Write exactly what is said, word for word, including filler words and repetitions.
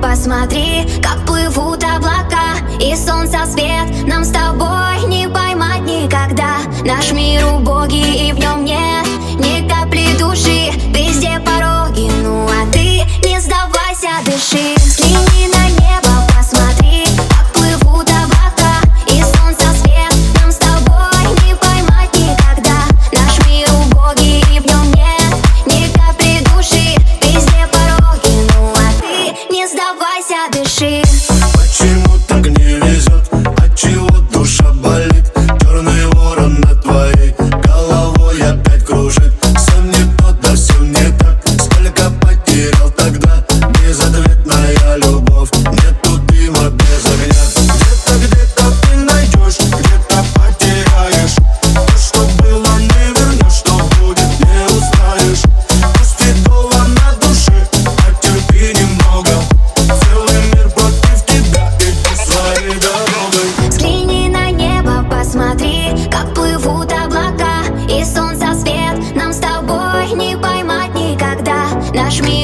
посмотри, как плывут облака и солнца свет. Нам с тобой не поймать никогда. Наш мир убогий и в нем нет ни капли души. Везде пороги, ну а ты не сдавайся, дыши. Смени на небо, посмотри, как плывут облака и солнца свет. Нам с тобой не поймать никогда. Наш мир убогий и в нем нет ни капли души. Везде пороги, ну а ты не сдавайся, дыши. Почему так не везет? Отчего душа болит? Черный ворон над твоей головой опять кружит. Все не то, да все не так. Сколько потерял тогда? Безответная любовь. Нету дыма без огня. Где-то, где-то ты найдешь, где-то потеряешь. То, что было, не вернешь, что будет, не узнаешь. Пусть и долго на душе, потерпи немного. Целый мир против тебя, иди своей дорогой. Взгляни на небо, посмотри, как плывут облака и солнца свет. Нам с тобой не поймать никогда. Наш мир